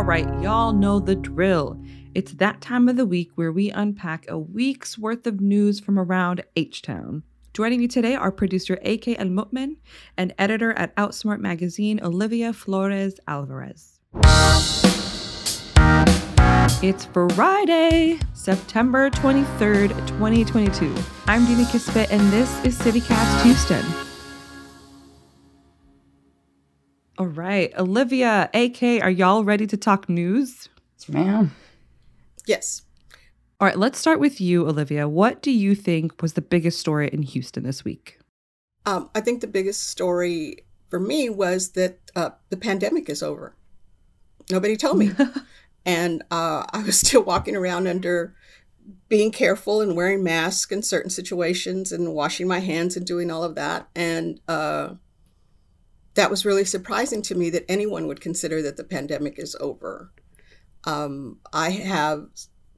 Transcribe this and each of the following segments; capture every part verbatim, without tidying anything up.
All right, y'all know the drill. It's that time of the week where we unpack a week's worth of news from around H-Town. Joining me today are producer A K El Mu'min and editor at Outsmart magazine, Olivia Flores Alvarez. It's Friday, September twenty-third, twenty twenty-two. I'm Dina Kispet, and this is CityCast Houston. All right, Olivia, A K, are y'all ready to talk news? Yes, ma'am. Yes. All right, let's start with you, Olivia. What do you think was the biggest story in Houston this week? Um, I think the biggest story for me was that uh, the pandemic is over. Nobody told me. And uh, I was still walking around under being careful and wearing masks in certain situations and washing my hands and doing all of that. And uh, that was really surprising to me that anyone would consider that the pandemic is over. Um, I have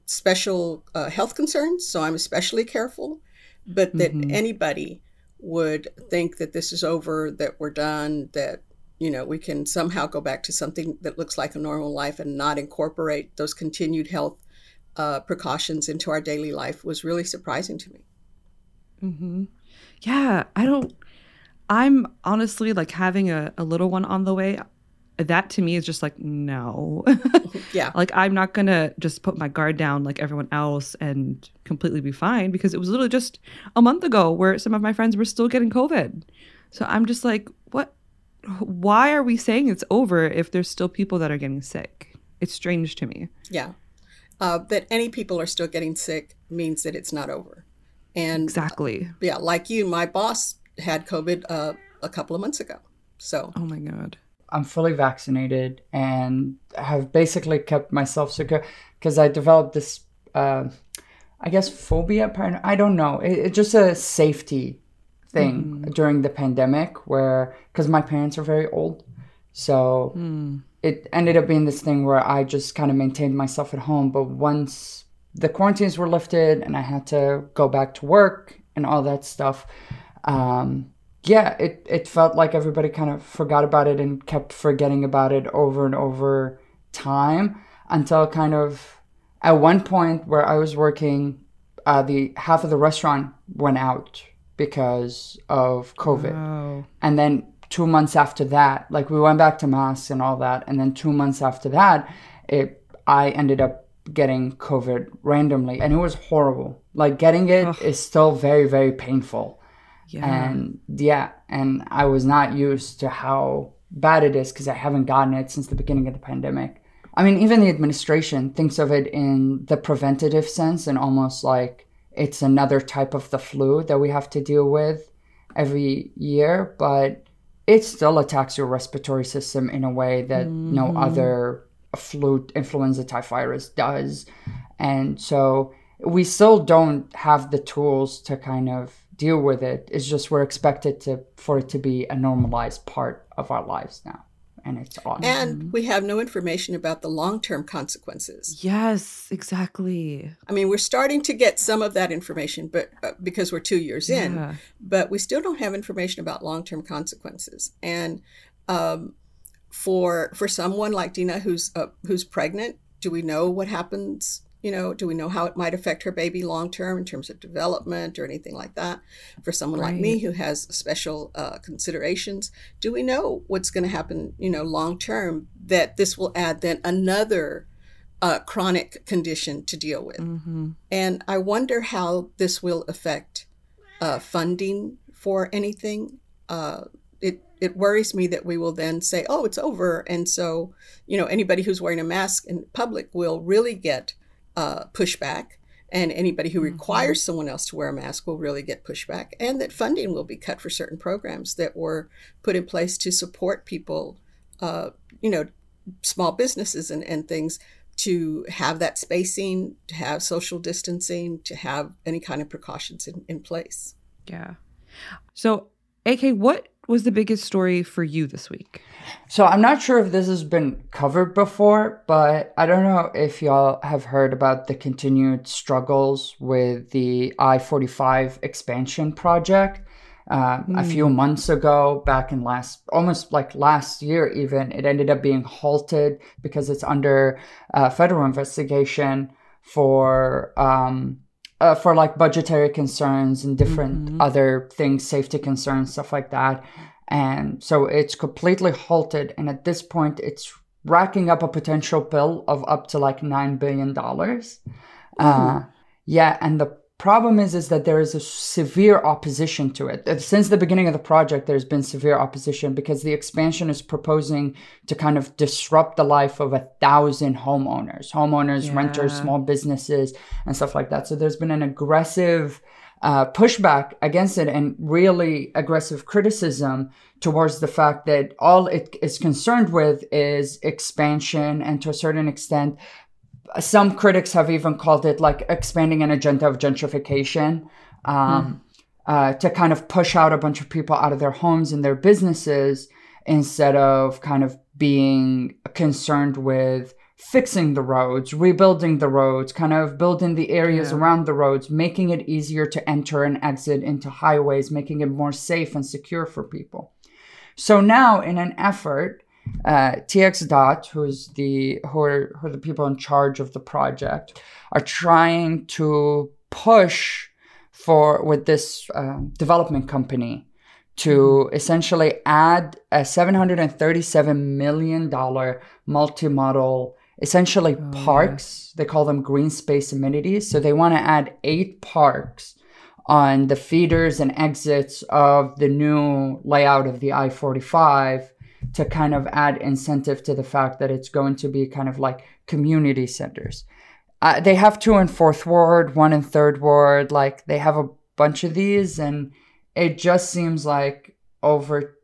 special uh, health concerns, so I'm especially careful. But that mm-hmm. anybody would think that this is over, that we're done, that you know, we can somehow go back to something that looks like a normal life and not incorporate those continued health uh, precautions into our daily life was really surprising to me. Mm-hmm. Yeah, I don't, I'm honestly like having a, a little one on the way. That to me is just like, no. Yeah. Like I'm not going to just put my guard down like everyone else and completely be fine, because it was literally just a month ago where some of my friends were still getting COVID. So I'm just like, what? Why are we saying it's over if there's still people that are getting sick? It's strange to me. Yeah. Uh, that any people are still getting sick means that it's not over. And exactly. Uh, yeah. Like you, my boss had COVID uh, a couple of months ago. So. Oh, my God. I'm fully vaccinated and have basically kept myself secure because I developed this, uh, I guess, phobia. Parano- I don't know. It, it's just a safety thing mm. during the pandemic where, because my parents are very old, so mm. it ended up being this thing where I just kind of maintained myself at home. But once the quarantines were lifted and I had to go back to work and all that stuff, um yeah it it felt like everybody kind of forgot about it and kept forgetting about it over and over time, until kind of at one point where I was working, uh the half of the restaurant went out because of COVID. Wow. And then two months after that, like we went back to masks and all that. And then two months after that, it I ended up getting COVID randomly, and it was horrible. Like getting it Ugh. is still very, very painful. Yeah. And yeah, and I was not used to how bad it is because I haven't gotten it since the beginning of the pandemic. I mean, even the administration thinks of it in the preventative sense and almost like it's another type of the flu that we have to deal with every year, but it still attacks your respiratory system in a way that mm-hmm. no other flu, influenza type virus does. And so we still don't have the tools to kind of deal with it. It's just we're expected to for it to be a normalized part of our lives now. And it's awesome. And we have no information about the long-term consequences. Yes, exactly. I mean, we're starting to get some of that information, but uh, because we're two years yeah. in, but we still don't have information about long-term consequences. And um, for for someone like Dina, who's uh, who's pregnant, do we know what happens? You know, do we know how it might affect her baby long-term in terms of development or anything like that? For someone right. like me who has special uh, considerations, do we know what's going to happen, you know, long-term, that this will add then another uh, chronic condition to deal with? Mm-hmm. And I wonder how this will affect uh, funding for anything. Uh, it it worries me that we will then say, oh, it's over. And so, you know, anybody who's wearing a mask in public will really get Uh, pushback, and anybody who requires mm-hmm. someone else to wear a mask will really get pushback, and that funding will be cut for certain programs that were put in place to support people, uh, you know, small businesses and, and things, to have that spacing, to have social distancing, to have any kind of precautions in, in place. Yeah. So, A K, what was the biggest story for you this week? So I'm not sure if this has been covered before, but I don't know if y'all have heard about the continued struggles with the I forty-five expansion project. Uh, mm. A few months ago, back in last, almost like last year even, it ended up being halted because it's under uh, federal investigation for um, uh, for like budgetary concerns and different mm-hmm. other things, safety concerns, stuff like that. And so it's completely halted. And at this point, it's racking up a potential bill of up to like nine billion dollars. Uh, yeah, and the problem is, is that there is a severe opposition to it. Since the beginning of the project, there's been severe opposition because the expansion is proposing to kind of disrupt the life of a thousand homeowners, homeowners, yeah. renters, small businesses, and stuff like that. So there's been an aggressive uh, pushback against it and really aggressive criticism towards the fact that all it is concerned with is expansion, and to a certain extent, some critics have even called it like expanding an agenda of gentrification um, mm. uh, to kind of push out a bunch of people out of their homes and their businesses instead of kind of being concerned with fixing the roads, rebuilding the roads, kind of building the areas yeah. around the roads, making it easier to enter and exit into highways, making it more safe and secure for people. So now in an effort, Uh, TxDot, who's the who are, who are the people in charge of the project, are trying to push for with this uh, development company to essentially add a seven hundred thirty-seven million dollars multimodal, essentially oh, parks. Yeah. They call them green space amenities. So they want to add eight parks on the feeders and exits of the new layout of the I forty-five. To kind of add incentive to the fact that it's going to be kind of like community centers. Uh, they have two in Fourth Ward, one in Third Ward. Like they have a bunch of these, and it just seems like over.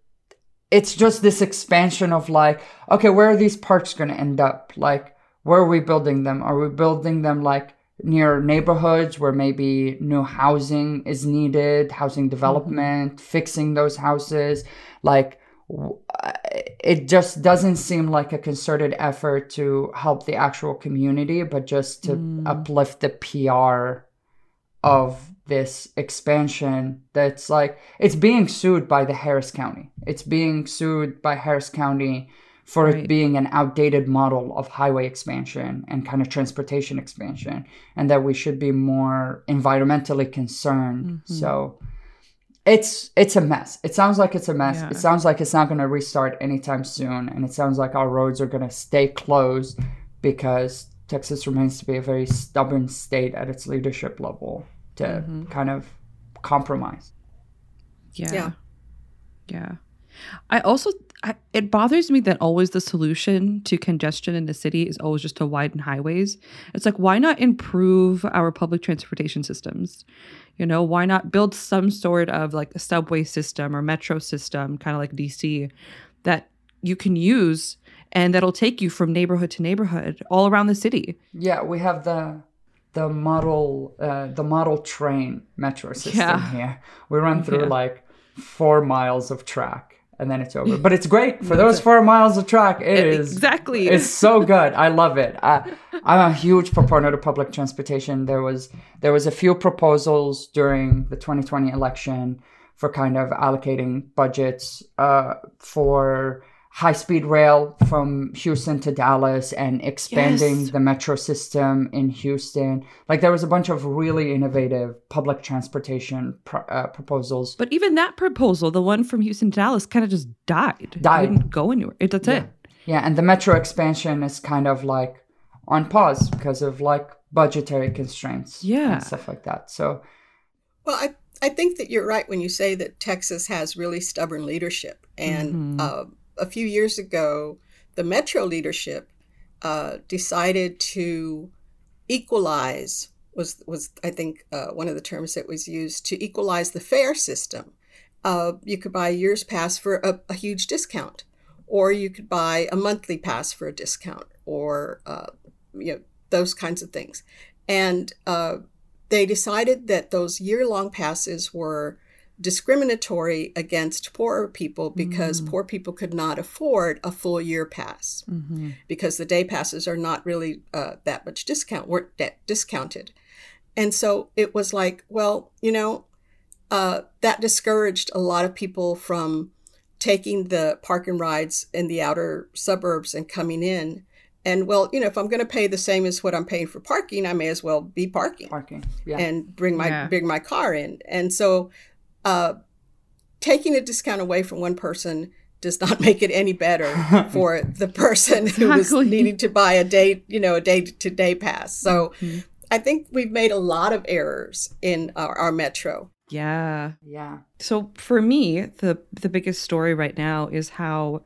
It's just this expansion of like, okay, where are these parks going to end up? Like, where are we building them? Are we building them like near neighborhoods where maybe new housing is needed, housing development, mm-hmm. fixing those houses, like. It just doesn't seem like a concerted effort to help the actual community, but just to mm. uplift the P R of this expansion. That's like, it's being sued by the Harris County. It's being sued by Harris County for right. it being an outdated model of highway expansion and kind of transportation expansion, and that we should be more environmentally concerned. Mm-hmm. So It's it's a mess. It sounds like it's a mess. Yeah. It sounds like it's not going to restart anytime soon. And it sounds like our roads are going to stay closed because Texas remains to be a very stubborn state at its leadership level to mm-hmm. kind of compromise. Yeah. Yeah. Yeah. I also, I, it bothers me that always the solution to congestion in the city is always just to widen highways. It's like, why not improve our public transportation systems? You know, why not build some sort of like a subway system or metro system, kind of like D C, that you can use and that'll take you from neighborhood to neighborhood all around the city? Yeah, we have the... The model, uh, the model train metro system yeah. here. We run through yeah. like four miles of track and then it's over. But it's great for those four miles of track. It, it is exactly. It's so good. I love it. I, I'm a huge proponent of public transportation. There was there was a few proposals during the twenty twenty election for kind of allocating budgets uh, for high-speed rail from Houston to Dallas and expanding yes. the metro system in Houston. Like there was a bunch of really innovative public transportation pro- uh, proposals. But even that proposal, the one from Houston to Dallas, kind of just died. Died. It didn't go anywhere. It, that's yeah. it. Yeah, and the metro expansion is kind of like on pause because of like budgetary constraints yeah. and stuff like that. So, well, I I think that you're right when you say that Texas has really stubborn leadership and. Mm-hmm. Uh, A few years ago, the Metro leadership uh, decided to equalize, was, was I think, uh, one of the terms that was used, to equalize the fare system. Uh, you could buy a year's pass for a, a huge discount, or you could buy a monthly pass for a discount, or uh, you know, those kinds of things. And uh, they decided that those year-long passes were discriminatory against poorer people because mm. poor people could not afford a full year pass mm-hmm. because the day passes are not really uh, that much discount, weren't that discounted. And so it was like, well, you know, uh, that discouraged a lot of people from taking the park and rides in the outer suburbs and coming in. And well, you know, if I'm going to pay the same as what I'm paying for parking, I may as well be parking, parking, yeah. and bring my yeah. bring my car in. And so, uh, taking a discount away from one person does not make it any better for the person exactly. who was needing to buy a day, you know, a day to day pass. So, mm-hmm. I think we've made a lot of errors in our, our metro. Yeah, yeah. So for me, the the biggest story right now is how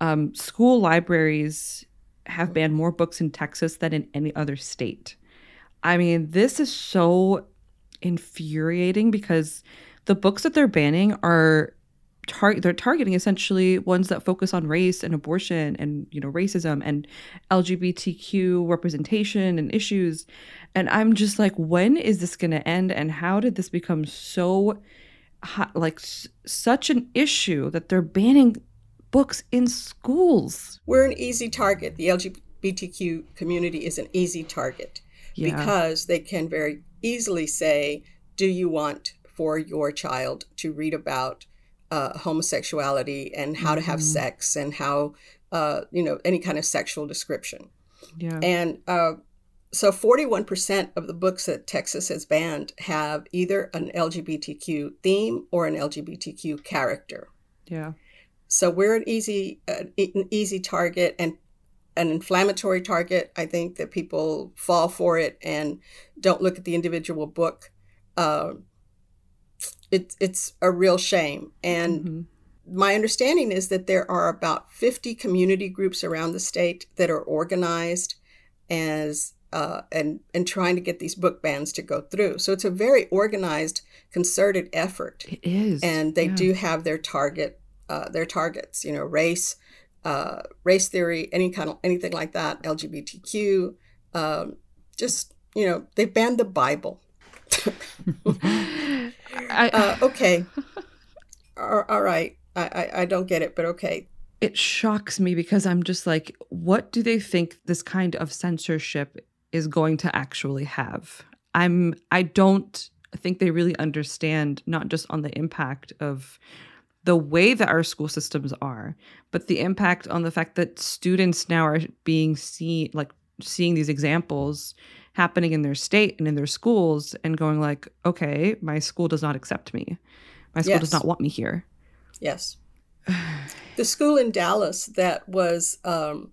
um, school libraries have banned more books in Texas than in any other state. I mean, this is so infuriating because the books that they're banning are tar- they're targeting essentially ones that focus on race and abortion and, you know, racism and L G B T Q representation and issues. And I'm just like, when is this going to end? And how did this become so hot, like s- such an issue that they're banning books in schools? We're an easy target. The L G B T Q community is an easy target yeah. because they can very easily say, do you want for your child to read about uh, homosexuality and how mm-hmm. to have sex and how, uh, you know, any kind of sexual description. Yeah. And uh, so forty-one percent of the books that Texas has banned have either an L G B T Q theme or an L G B T Q character. Yeah. So we're an easy, uh, an easy target and an inflammatory target. I think that people fall for it and don't look at the individual book. Uh, it, it's a real shame. And mm-hmm. my understanding is that there are about fifty community groups around the state that are organized as uh, and, and trying to get these book bans to go through. So it's a very organized, concerted effort. It is. And they yeah. do have their target. Uh, their targets, you know, race, uh, race theory, any kind of anything like that, L G B T Q, um, just, you know, they banned the Bible. I, uh, okay. all, all right. I, I, I don't get it, but okay. It shocks me because I'm just like, what do they think this kind of censorship is going to actually have? I'm, I don't think they really understand, not just on the impact of the way that our school systems are, but the impact on the fact that students now are being seen, like seeing these examples happening in their state and in their schools and going like, okay, my school does not accept me. My school yes. does not want me here. Yes. The school in Dallas that was um,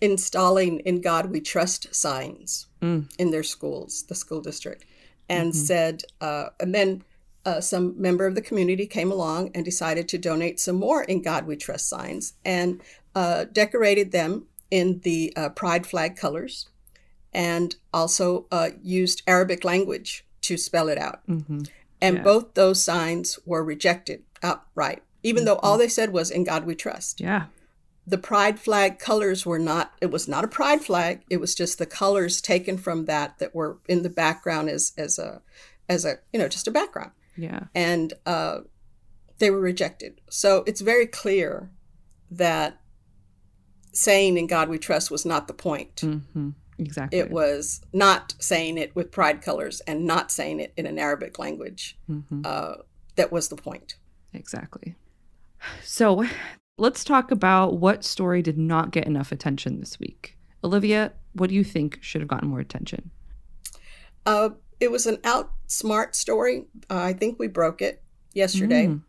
installing In God We Trust signs mm. in their schools, the school district, and mm-hmm. said, uh, and then Uh, some member of the community came along and decided to donate some more In God We Trust signs and uh, decorated them in the uh, pride flag colors and also uh, used Arabic language to spell it out. Mm-hmm. And yeah. both those signs were rejected outright, even mm-hmm. though all they said was In God We Trust. Yeah. The pride flag colors were not, it was not a pride flag. It was just the colors taken from that that were in the background as, as a, as a, you know, just a background. Yeah. And uh, they were rejected. So it's very clear that saying In God We Trust was not the point. Mm-hmm. Exactly. It was not saying it with pride colors and not saying it in an Arabic language. Mm-hmm. Uh, that was the point. Exactly. So let's talk about what story did not get enough attention this week. Olivia, what do you think should have gotten more attention? Uh, It was an Outsmart story. Uh, I think we broke it yesterday. Mm.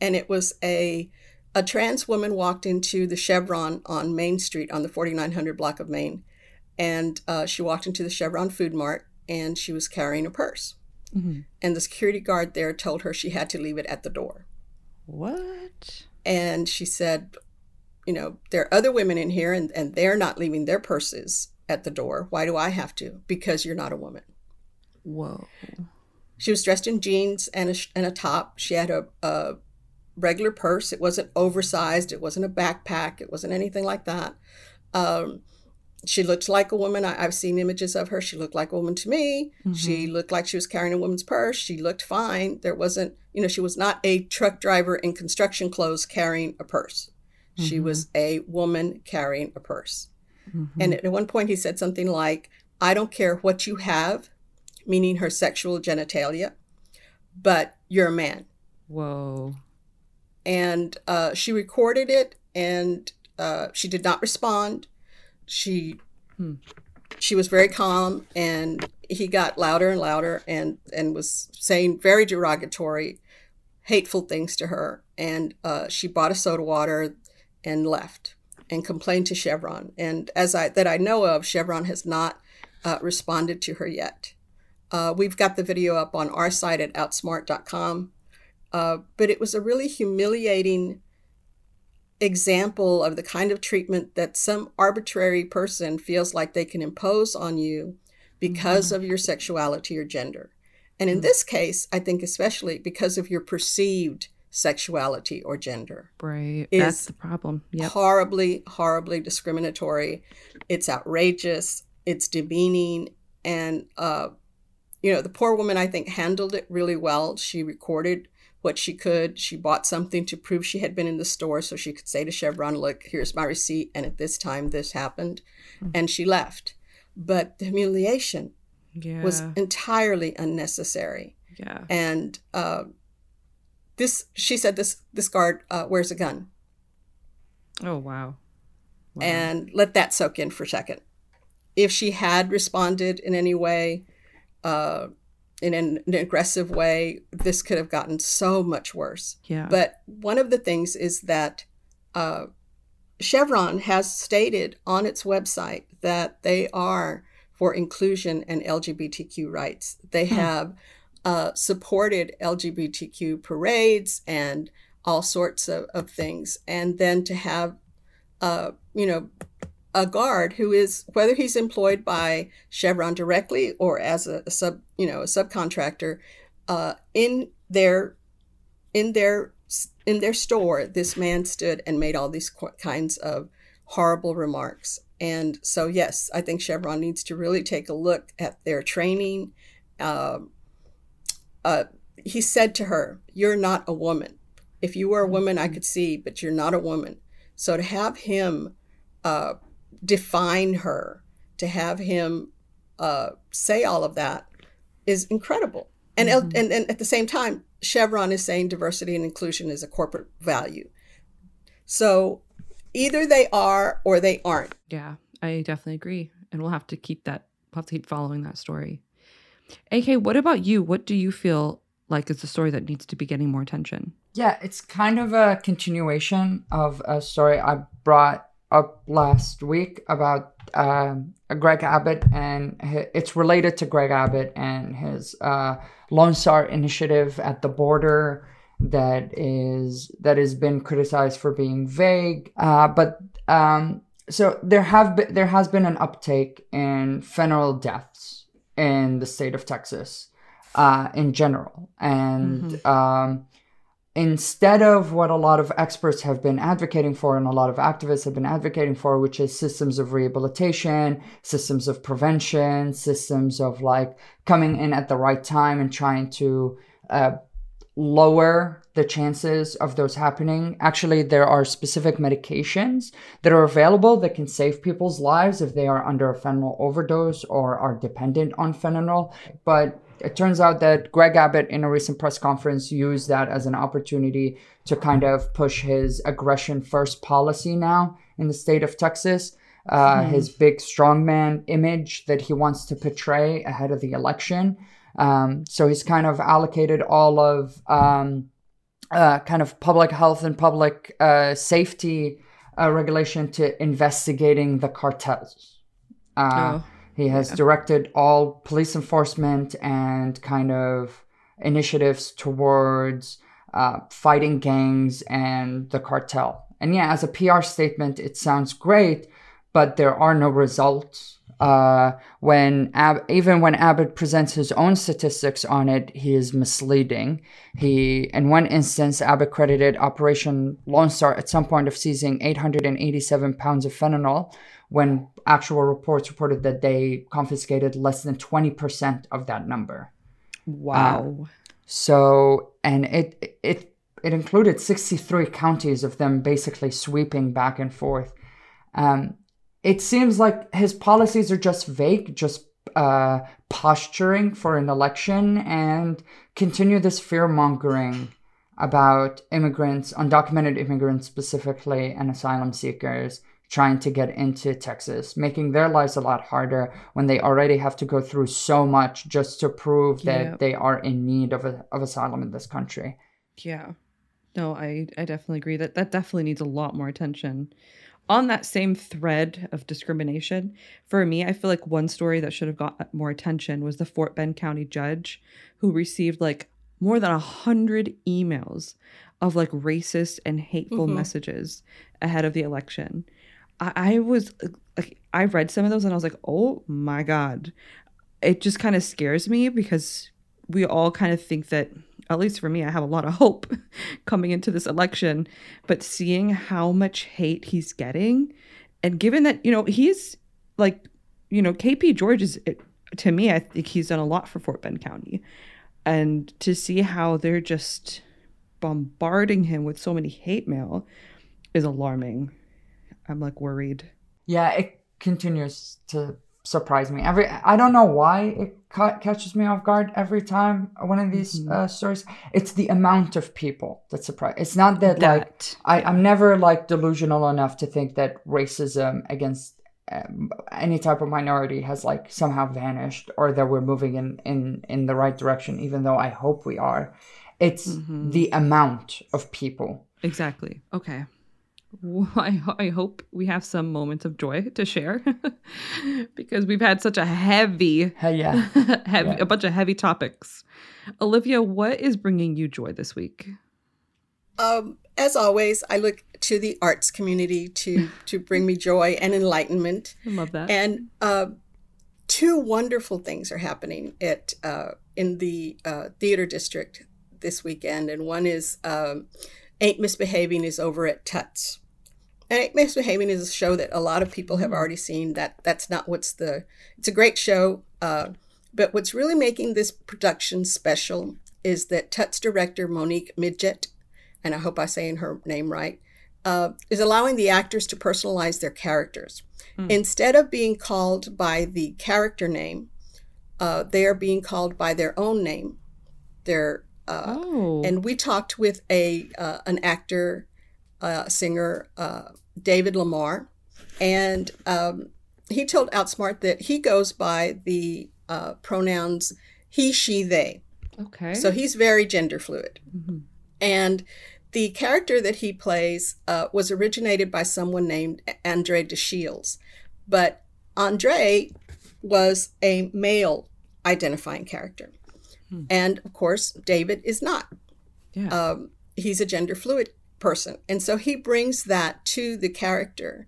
And it was a a trans woman walked into the Chevron on Main Street on the forty-nine hundred block of Main. And uh, she walked into the Chevron Food Mart and she was carrying a purse. Mm-hmm. And the security guard there told her she had to leave it at the door. What? And she said, you know, there are other women in here and, and they're not leaving their purses at the door. Why do I have to? Because you're not a woman. Whoa. She was dressed in jeans and a, and a top. She had a, a regular purse. It wasn't oversized. It wasn't a backpack. It wasn't anything like that. Um, she looked like a woman. I, I've seen images of her. She looked like a woman to me. Mm-hmm. She looked like she was carrying a woman's purse. She looked fine. There wasn't, you know, she was not a truck driver in construction clothes carrying a purse. Mm-hmm. She was a woman carrying a purse. Mm-hmm. And at, at one point he said something like, I don't care what you have, meaning her sexual genitalia. but you're a man. Whoa. And uh, she recorded it, and uh, she did not respond. She hmm. she was very calm, and he got louder and louder and, and was saying very derogatory, hateful things to her. And uh, she bought a soda water and left and complained to Chevron. And as I that I know of, Chevron has not uh, responded to her yet. Uh, we've got the video up on our site at outsmart dot com. Uh, but it was a really humiliating example of the kind of treatment that some arbitrary person feels like they can impose on you because mm-hmm. of your sexuality or gender. And in mm-hmm. this case, I think especially because of your perceived sexuality or gender. Right. That's the problem. Yep. Horribly, horribly discriminatory. It's outrageous. It's demeaning. And, uh, you know, the poor woman, I think, handled it really well. She recorded what she could. She bought something to prove she had been in the store so she could say to Chevron, look, here's my receipt. And at this time, this happened. Mm-hmm. And she left. But the humiliation yeah. was entirely unnecessary. Yeah. And uh, this, she said this, this guard uh, wears a gun. Oh, wow. wow. And let that soak in for a second. If she had responded in any way, uh, in an, an aggressive way, this could have gotten so much worse. Yeah. But one of the things is that uh, Chevron has stated on its website that they are for inclusion and L G B T Q rights. They hmm. have uh, supported L G B T Q parades and all sorts of, of things. And then to have, uh, you know, a guard who is, whether he's employed by Chevron directly or as a, a sub, you know, a subcontractor, uh, in their, in their, in their store, this man stood and made all these qu- kinds of horrible remarks. And so, yes, I think Chevron needs to really take a look at their training. Um, uh, he said to her, "You're not a woman. If you were a woman, I could see, but you're not a woman." So to have him, uh, define her, to have him uh, say all of that is incredible. And, mm-hmm. and and at the same time, Chevron is saying diversity and inclusion is a corporate value. So either they are or they aren't. Yeah, I definitely agree. And we'll have to keep that, we'll have to keep following that story. A K, what about you? What do you feel like is the story that needs to be getting more attention? Yeah, it's kind of a continuation of a story I brought up last week about uh, Greg Abbott, and his, it's related to Greg Abbott and his uh, Lone Star initiative at the border that is that has been criticized for being vague. Uh, but um, so there have been, there has been an uptake in fentanyl deaths in the state of Texas uh, in general, and. Mm-hmm. Um, Instead of what a lot of experts have been advocating for and a lot of activists have been advocating for, which is systems of rehabilitation, systems of prevention, systems of like coming in at the right time and trying to uh, lower the chances of those happening. Actually, there are specific medications that are available that can save people's lives if they are under a fentanyl overdose or are dependent on fentanyl. But it turns out that Greg Abbott, in a recent press conference, used that as an opportunity to kind of push his aggression first policy now in the state of Texas, uh, mm. his big strongman image that he wants to portray ahead of the election. Um, so he's kind of allocated all of um, uh, kind of public health and public uh, safety uh, regulation to investigating the cartels. Uh, oh. He has yeah. directed all police enforcement and kind of initiatives towards uh, fighting gangs and the cartel. And yeah, as a P R statement, it sounds great, but there are no results. Uh, when Ab- even when Abbott presents his own statistics on it, he is misleading. He, in one instance, Abbott credited Operation Lone Star at some point of seizing eight hundred eighty-seven pounds of fentanyl, when actual reports reported that they confiscated less than twenty percent of that number. Wow. Uh, so, and it it it included sixty-three counties of them basically sweeping back and forth. Um, it seems like his policies are just vague, just uh, posturing for an election and continue this fear-mongering about immigrants, undocumented immigrants specifically, and asylum seekers trying to get into Texas, making their lives a lot harder when they already have to go through so much just to prove that yep. they are in need of a, of asylum in this country. Yeah. No, I, I definitely agree. That that definitely needs a lot more attention. On that same thread of discrimination, for me, I feel like one story that should have got more attention was the Fort Bend County judge who received like more than one hundred emails of like racist and hateful mm-hmm. messages ahead of the election. I, I was like, I read some of those and I was like, oh my God. It just kind of scares me because we all kind of think that, at least for me, I have a lot of hope coming into this election, but seeing how much hate he's getting, and given that, you know, he's like, you know, K P George is, to me, I think he's done a lot for Fort Bend County, and to see how they're just bombarding him with so many hate mail is alarming. I'm like worried. Yeah, it continues to surprise me. Every I don't know why it ca- catches me off guard every time one of these mm-hmm. uh, stories. It's the amount of people that surprise. It's not that, that like I, I'm never like delusional enough to think that racism against um, any type of minority has like somehow vanished or that we're moving in in in the right direction. Even though I hope we are, it's mm-hmm. the amount of people. Exactly. Okay. I, I hope we have some moments of joy to share because we've had such a heavy, hey, yeah. heavy yeah. a bunch of heavy topics. Olivia, what is bringing you joy this week? Um, as always, I look to the arts community to, to bring me joy and enlightenment. I love that. And uh, two wonderful things are happening at uh, in the uh, theater district this weekend. And one is um, Ain't Misbehaving is over at Tut's. And Ain't Misbehaving is a show that a lot of people have already seen. That that's not what's the, it's a great show. Uh, but what's really making this production special is that Tut's director, Monique Midget, and I hope I'm saying her name right, uh, is allowing the actors to personalize their characters. Mm. Instead of being called by the character name, uh, they are being called by their own name. Their uh, oh. And we talked with a uh, an actor, Uh, singer uh, David Lamar, and um, he told Outsmart that he goes by the uh, pronouns he, she, they. Okay. So he's very gender fluid. Mm-hmm. And the character that he plays uh, was originated by someone named Andre de Shields, but Andre was a male identifying character. Hmm. And of course, David is not. Yeah. Um, he's a gender fluid person. And so he brings that to the character.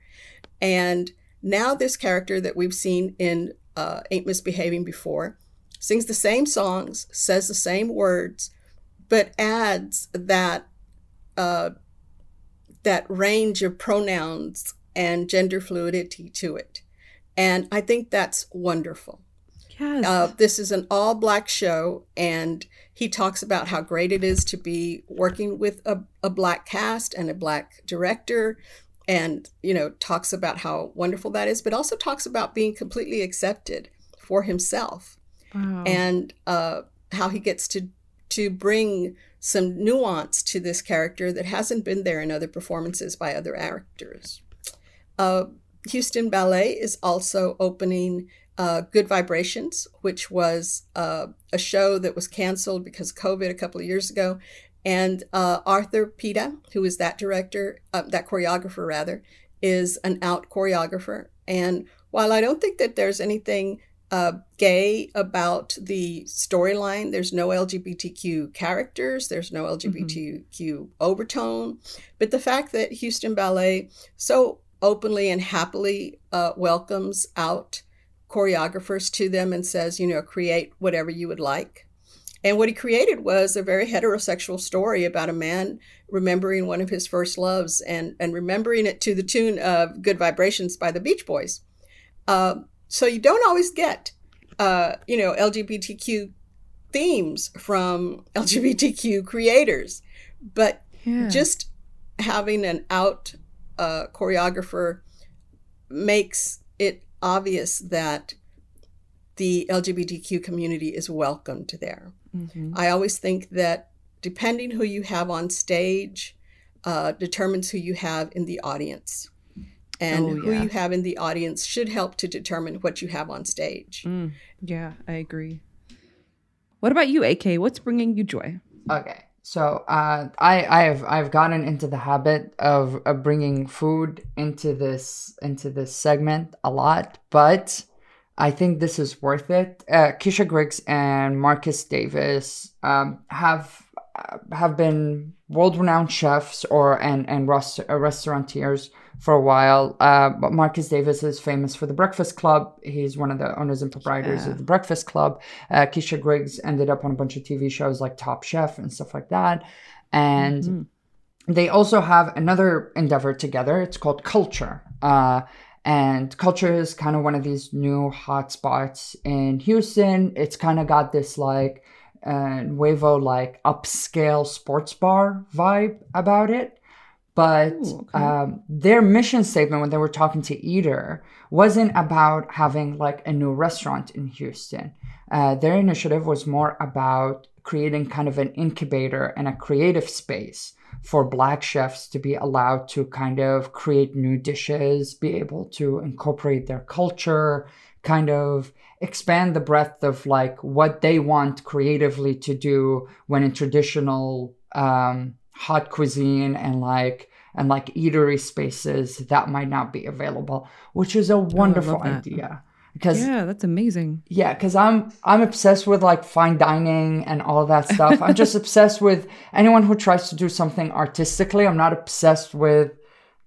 And now this character that we've seen in uh, Ain't Misbehaving before sings the same songs, says the same words, but adds that uh, that range of pronouns and gender fluidity to it. And I think that's wonderful. Yes. Uh, this is an all-Black show, and he talks about how great it is to be working with a, a Black cast and a Black director, and, you know, talks about how wonderful that is, but also talks about being completely accepted for himself. Wow. And uh, how he gets to, to bring some nuance to this character that hasn't been there in other performances by other actors. Uh, Houston Ballet is also opening Uh, Good Vibrations, which was uh, a show that was canceled because of COVID a couple of years ago. And uh, Arthur Pita, who is that director, uh, that choreographer rather, is an out choreographer. And while I don't think that there's anything uh, gay about the storyline, there's no L G B T Q characters, there's no L G B T Q mm-hmm. overtone. But the fact that Houston Ballet so openly and happily uh, welcomes out choreographers to them and says, you know, create whatever you would like. And what he created was a very heterosexual story about a man remembering one of his first loves and, and remembering it to the tune of Good Vibrations by the Beach Boys. Uh, so you don't always get, uh, you know, L G B T Q themes from L G B T Q creators, but yeah. just having an out uh, choreographer makes it obvious that the L G B T Q community is welcomed there. Mm-hmm. I always think that depending who you have on stage uh, determines who you have in the audience. And oh, yeah. who you have in the audience should help to determine what you have on stage. Mm, yeah, I agree. What about you, A K? What's bringing you joy? Okay, so uh, I I've I've gotten into the habit of, of bringing food into this into this segment a lot, but I think this is worth it. Uh, Keisha Griggs and Marcus Davis um, have have been world-renowned chefs or and and rest, uh, restaurateurs for a while. Uh, but Marcus Davis is famous for The Breakfast Club. He's one of the owners and proprietors yeah. of The Breakfast Club. Uh, Keisha Griggs ended up on a bunch of T V shows like Top Chef and stuff like that. And mm-hmm. they also have another endeavor together. It's called Culture. Uh, and Culture is kind of one of these new hot spots in Houston. It's kind of got this like uh, Nuevo like upscale sports bar vibe about it. But Ooh, okay. um, their mission statement when they were talking to Eater wasn't about having like a new restaurant in Houston. Uh, their initiative was more about creating kind of an incubator and a creative space for Black chefs to be allowed to kind of create new dishes, be able to incorporate their culture, kind of expand the breadth of like what they want creatively to do when in traditional um hot cuisine and like and like eatery spaces that might not be available, which is a wonderful oh, idea. Because yeah, that's amazing. Yeah, because I'm I'm obsessed with like fine dining and all that stuff. I'm just obsessed with anyone who tries to do something artistically. I'm not obsessed with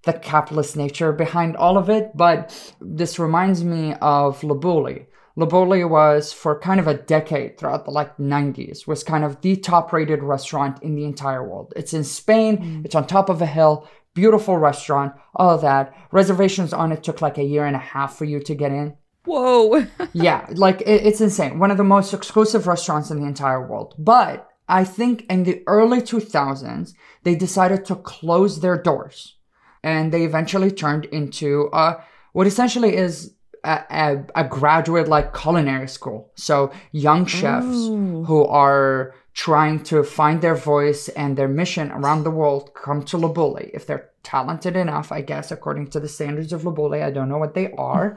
the capitalist nature behind all of it. But this reminds me of Labouli. Labouli was, for kind of a decade throughout the like nineties, was kind of the top-rated restaurant in the entire world. It's in Spain. Mm. It's on top of a hill. Beautiful restaurant. All of that. Reservations on it took like a year and a half for you to get in. Whoa. Yeah, like it, it's insane. One of the most exclusive restaurants in the entire world. But I think in the early two thousands, they decided to close their doors. And they eventually turned into uh, what essentially is... A, a, a graduate like culinary school. So young chefs Ooh. Who are trying to find their voice and their mission around the world come to Labouli if they're talented enough, I guess, according to the standards of Labouli. I don't know what they are,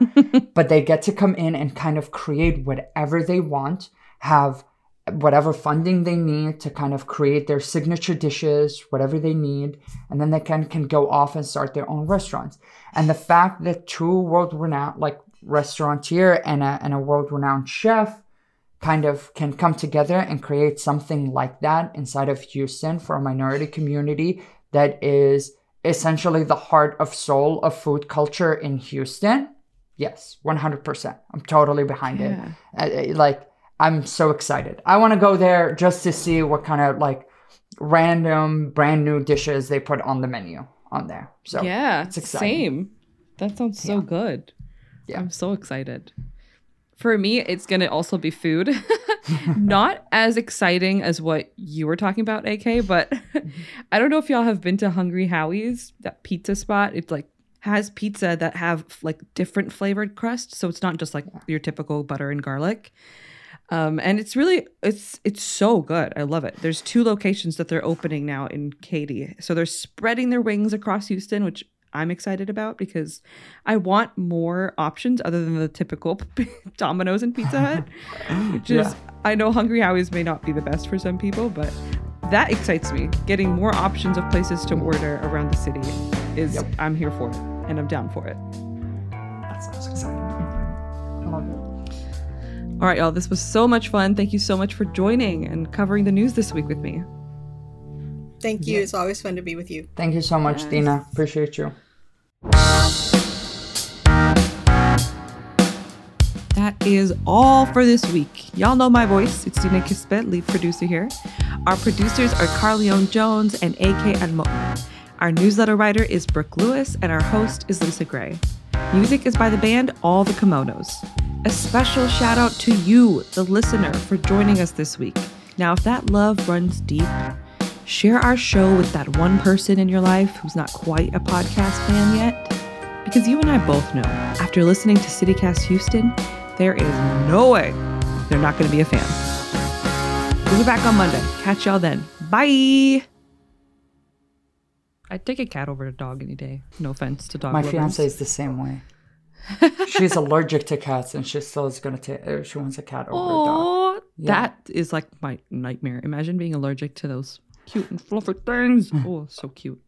but they get to come in and kind of create whatever they want, have whatever funding they need to kind of create their signature dishes, whatever they need, and then they can can go off and start their own restaurants. And the fact that two world-renowned like restaurateur and a and a world-renowned chef kind of can come together and create something like that inside of Houston for a minority community that is essentially the heart of soul of food culture in Houston. Yes, one hundred percent. I'm totally behind yeah. it. Uh, like, I'm so excited. I want to go there just to see what kind of like random brand new dishes they put on the menu on there. So yeah, it's exciting. Same. That sounds so yeah. good. Yeah. I'm so excited. For me, it's going to also be food. Not as exciting as what you were talking about, A K, but I don't know if y'all have been to Hungry Howie's, that pizza spot. It's like has pizza that have like different flavored crust. So it's not just like yeah. your typical butter and garlic. Um, and it's really, it's it's so good. I love it. There's two locations that they're opening now in Katy. So they're spreading their wings across Houston, which I'm excited about because I want more options other than the typical Domino's and Pizza Hut, which is, yeah. I know Hungry Howie's may not be the best for some people, but that excites me. Getting more options of places to order around the city is, yep. I'm here for it and I'm down for it. That sounds exciting. I love it. All right, y'all, this was so much fun. Thank you so much for joining and covering the news this week with me. Thank you. Yeah. It's always fun to be with you. Thank you so much, yes. Dina. Appreciate you. That is all for this week. Y'all know my voice. It's Dina Kispet, lead producer here. Our producers are Carleone Jones and A K Anmoten. Our newsletter writer is Brooke Lewis, and our host is Lisa Gray. Music is by the band All the Kimonos. A special shout out to you, the listener, for joining us this week. Now, if that love runs deep, share our show with that one person in your life who's not quite a podcast fan yet. Because you and I both know, after listening to CityCast Houston, there is no way they're not going to be a fan. We'll be back on Monday. Catch y'all then. Bye. I'd take a cat over a dog any day. No offense to dog lovers. My fiance is the same way. She's allergic to cats, and she still is going to take. She wants a cat over Aww, a dog. Yeah. That is like my nightmare. Imagine being allergic to those cute and fluffy things. Oh, so cute.